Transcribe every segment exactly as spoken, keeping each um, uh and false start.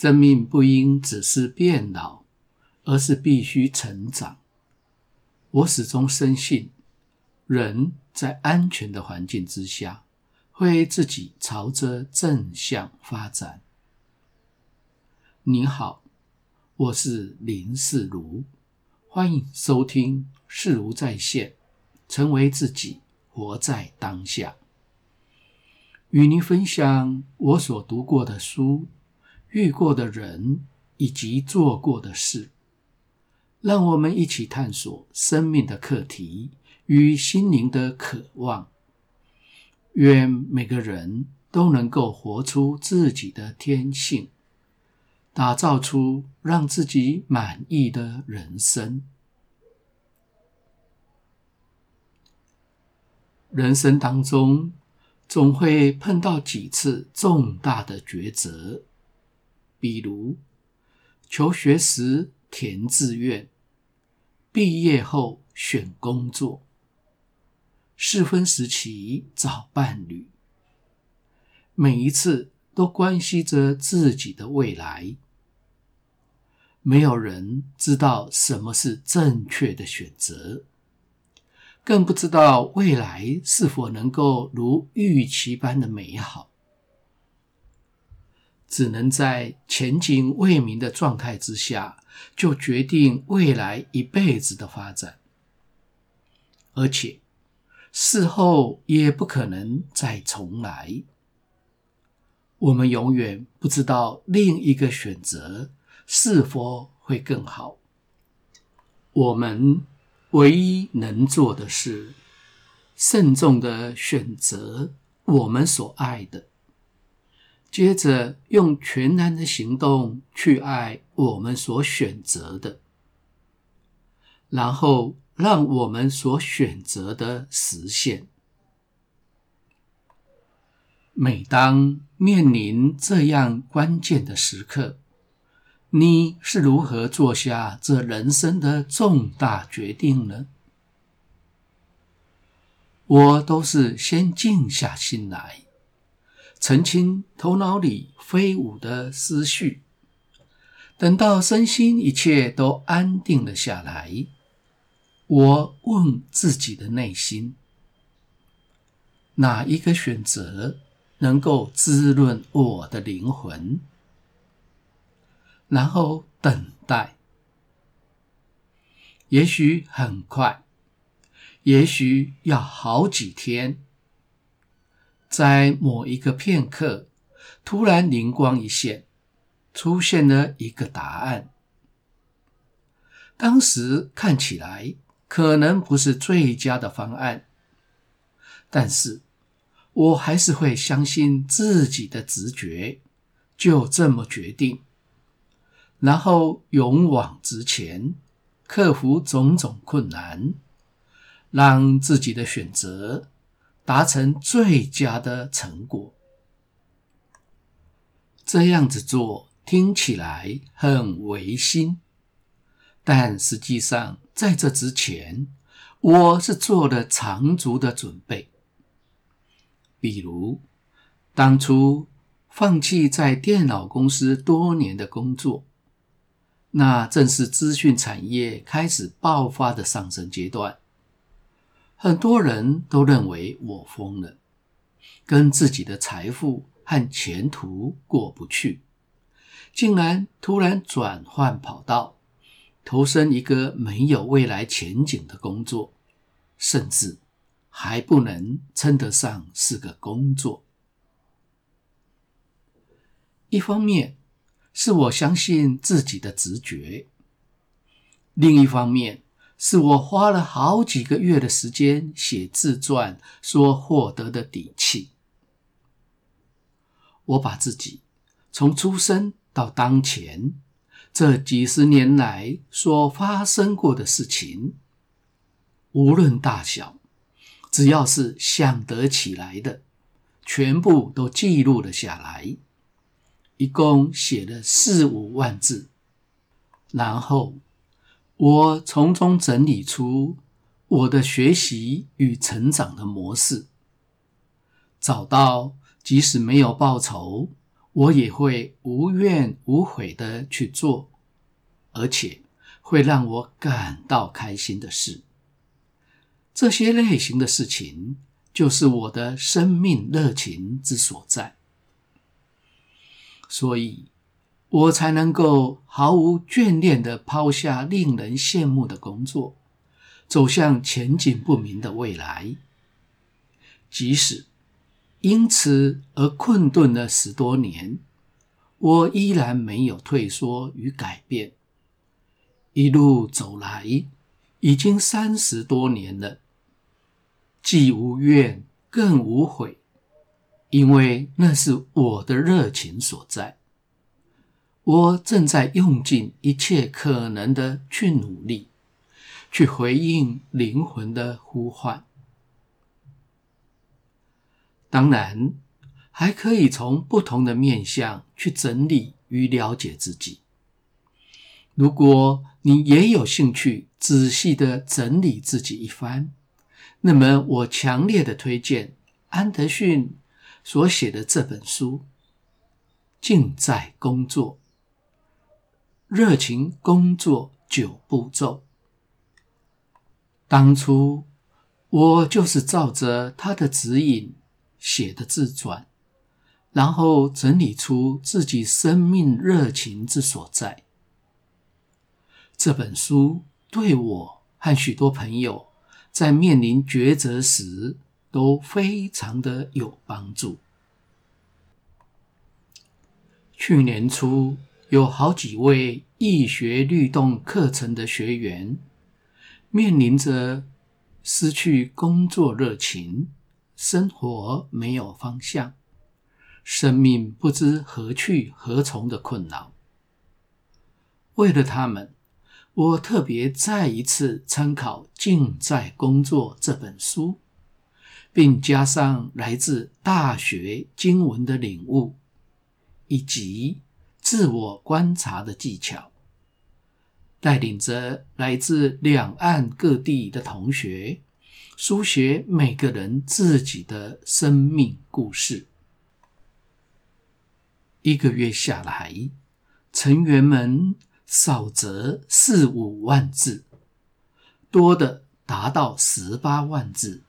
生命不应只是变老，而是必须成长。我始终深信，人在安全的环境之下，会自己朝着正向发展。你好，我是林世如，欢迎收听世如在线，成为自己，活在当下。与您分享我所读过的书、遇过的人以及做过的事，让我们一起探索生命的课题与心灵的渴望。愿每个人都能够活出自己的天性，打造出让自己满意的人生。人生当中，总会碰到几次重大的抉择，比如求学时填志愿，毕业后选工作，适婚时期找伴侣，每一次都关系着自己的未来。没有人知道什么是正确的选择，更不知道未来是否能够如预期般的美好。只能在前景未明的状态之下，就决定未来一辈子的发展，而且事后也不可能再重来。我们永远不知道另一个选择是否会更好。我们唯一能做的是慎重地选择我们所爱的，接着用全然的行动去爱我们所选择的，然后让我们所选择的实现。每当面临这样关键的时刻，你是如何做下这人生的重大决定呢？我都是先静下心来，澄清头脑里飞舞的思绪，等到身心一切都安定了下来，我问自己的内心，哪一个选择能够滋润我的灵魂？然后等待，也许很快，也许要好几天，在某一个片刻，突然灵光一现，出现了一个答案。当时看起来可能不是最佳的方案，但是我还是会相信自己的直觉，就这么决定，然后勇往直前，克服种种困难，让自己的选择达成最佳的成果。这样子做听起来很违心，但实际上在这之前，我是做了长足的准备。比如，当初放弃在电脑公司多年的工作，那正是资讯产业开始爆发的上升阶段，很多人都认为我疯了，跟自己的财富和前途过不去，竟然突然转换跑道，投身一个没有未来前景的工作，甚至还不能称得上是个工作。一方面是我相信自己的直觉，另一方面是我花了好几个月的时间写自传所获得的底气。我把自己从出生到当前这几十年来所发生过的事情，无论大小，只要是想得起来的，全部都记录了下来，一共写了四五万字，然后我从中整理出我的学习与成长的模式，找到即使没有报酬，我也会无怨无悔的去做，而且会让我感到开心的事。这些类型的事情就是我的生命热情之所在，所以我才能够毫无眷恋地抛下令人羡慕的工作，走向前景不明的未来。即使因此而困顿了十多年，我依然没有退缩与改变。一路走来，已经三十多年了，既无怨更无悔，因为那是我的热情所在。我正在用尽一切可能的去努力，去回应灵魂的呼唤。当然，还可以从不同的面向去整理与了解自己。如果你也有兴趣仔细地整理自己一番，那么我强烈地推荐安德逊所写的这本书，尽在工作，热情工作九步骤。当初我就是照着他的指引写的自传，然后整理出自己生命热情之所在。这本书对我和许多朋友在面临抉择时都非常的有帮助。去年初，有好几位易学律动课程的学员面临着失去工作热情，生活没有方向，生命不知何去何从的困扰。为了他们，我特别再一次参考《尽在工作》这本书，并加上来自大学经文的领悟，以及自我观察的技巧，带领着来自两岸各地的同学，书写每个人自己的生命故事。一个月下来，成员们少则四五万字，多的达到十八万字，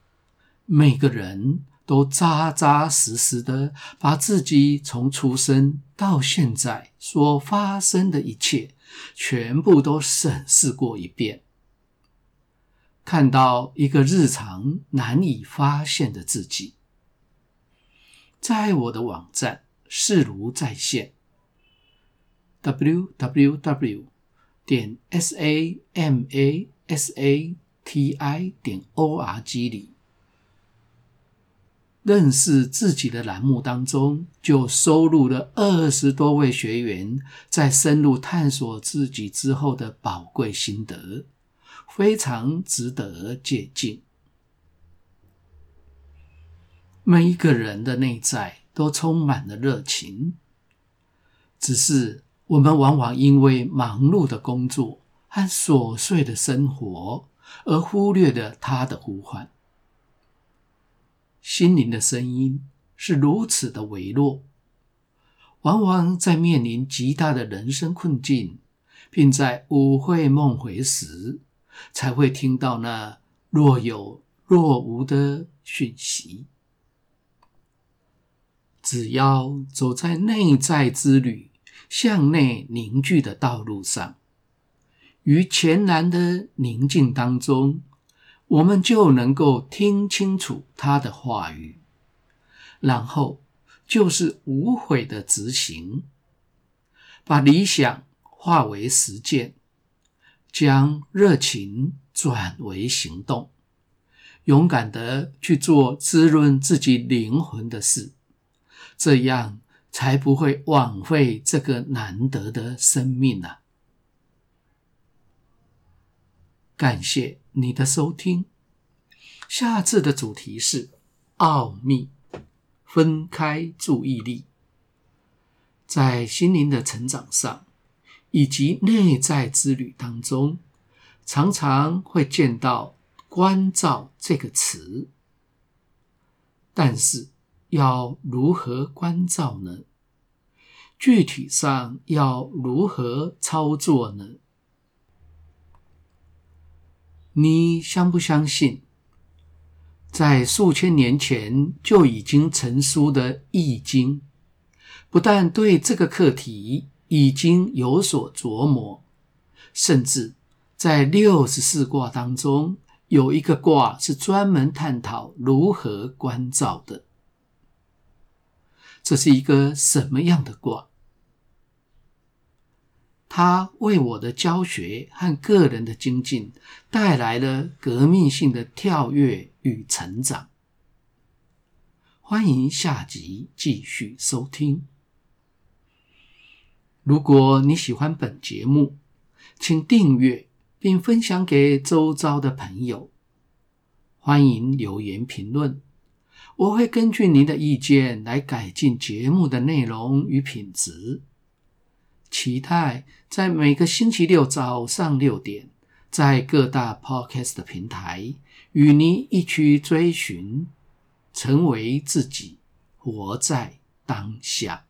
每个人都扎扎实实地把自己从出生到现在所发生的一切全部都审视过一遍，看到一个日常难以发现的自己。在我的网站视如在线 double-u double-u double-u 点 samasati 点 org 里，认识自己的栏目当中就收录了二十多位学员在深入探索自己之后的宝贵心得，非常值得借鉴。每一个人的内在都充满了热情，只是我们往往因为忙碌的工作和琐碎的生活而忽略了他的呼唤。心灵的声音是如此的微弱，往往在面临极大的人生困境，并在午会梦回时，才会听到那若有若无的讯息。只要走在内在之旅向内凝聚的道路上，于全然的宁静当中，我们就能够听清楚他的话语，然后就是无悔的执行，把理想化为实践，将热情转为行动，勇敢地去做滋润自己灵魂的事，这样才不会枉费这个难得的生命啊！感谢你的收听，下次的主题是奥秘，分开注意力。在心灵的成长上，以及内在之旅当中，常常会见到关照这个词，但是要如何关照呢？具体上要如何操作呢？你相不相信，在数千年前就已经成书的《易经》，不但对这个课题已经有所琢磨，甚至在六十四卦当中，有一个卦是专门探讨如何观照的。这是一个什么样的卦？它为我的教学和个人的精进带来了革命性的跳跃与成长。欢迎下集继续收听。如果你喜欢本节目，请订阅并分享给周遭的朋友。欢迎留言评论，我会根据您的意见来改进节目的内容与品质。期待在每个星期六早上六点，在各大 podcast 的平台与您一起追寻，成为自己，活在当下。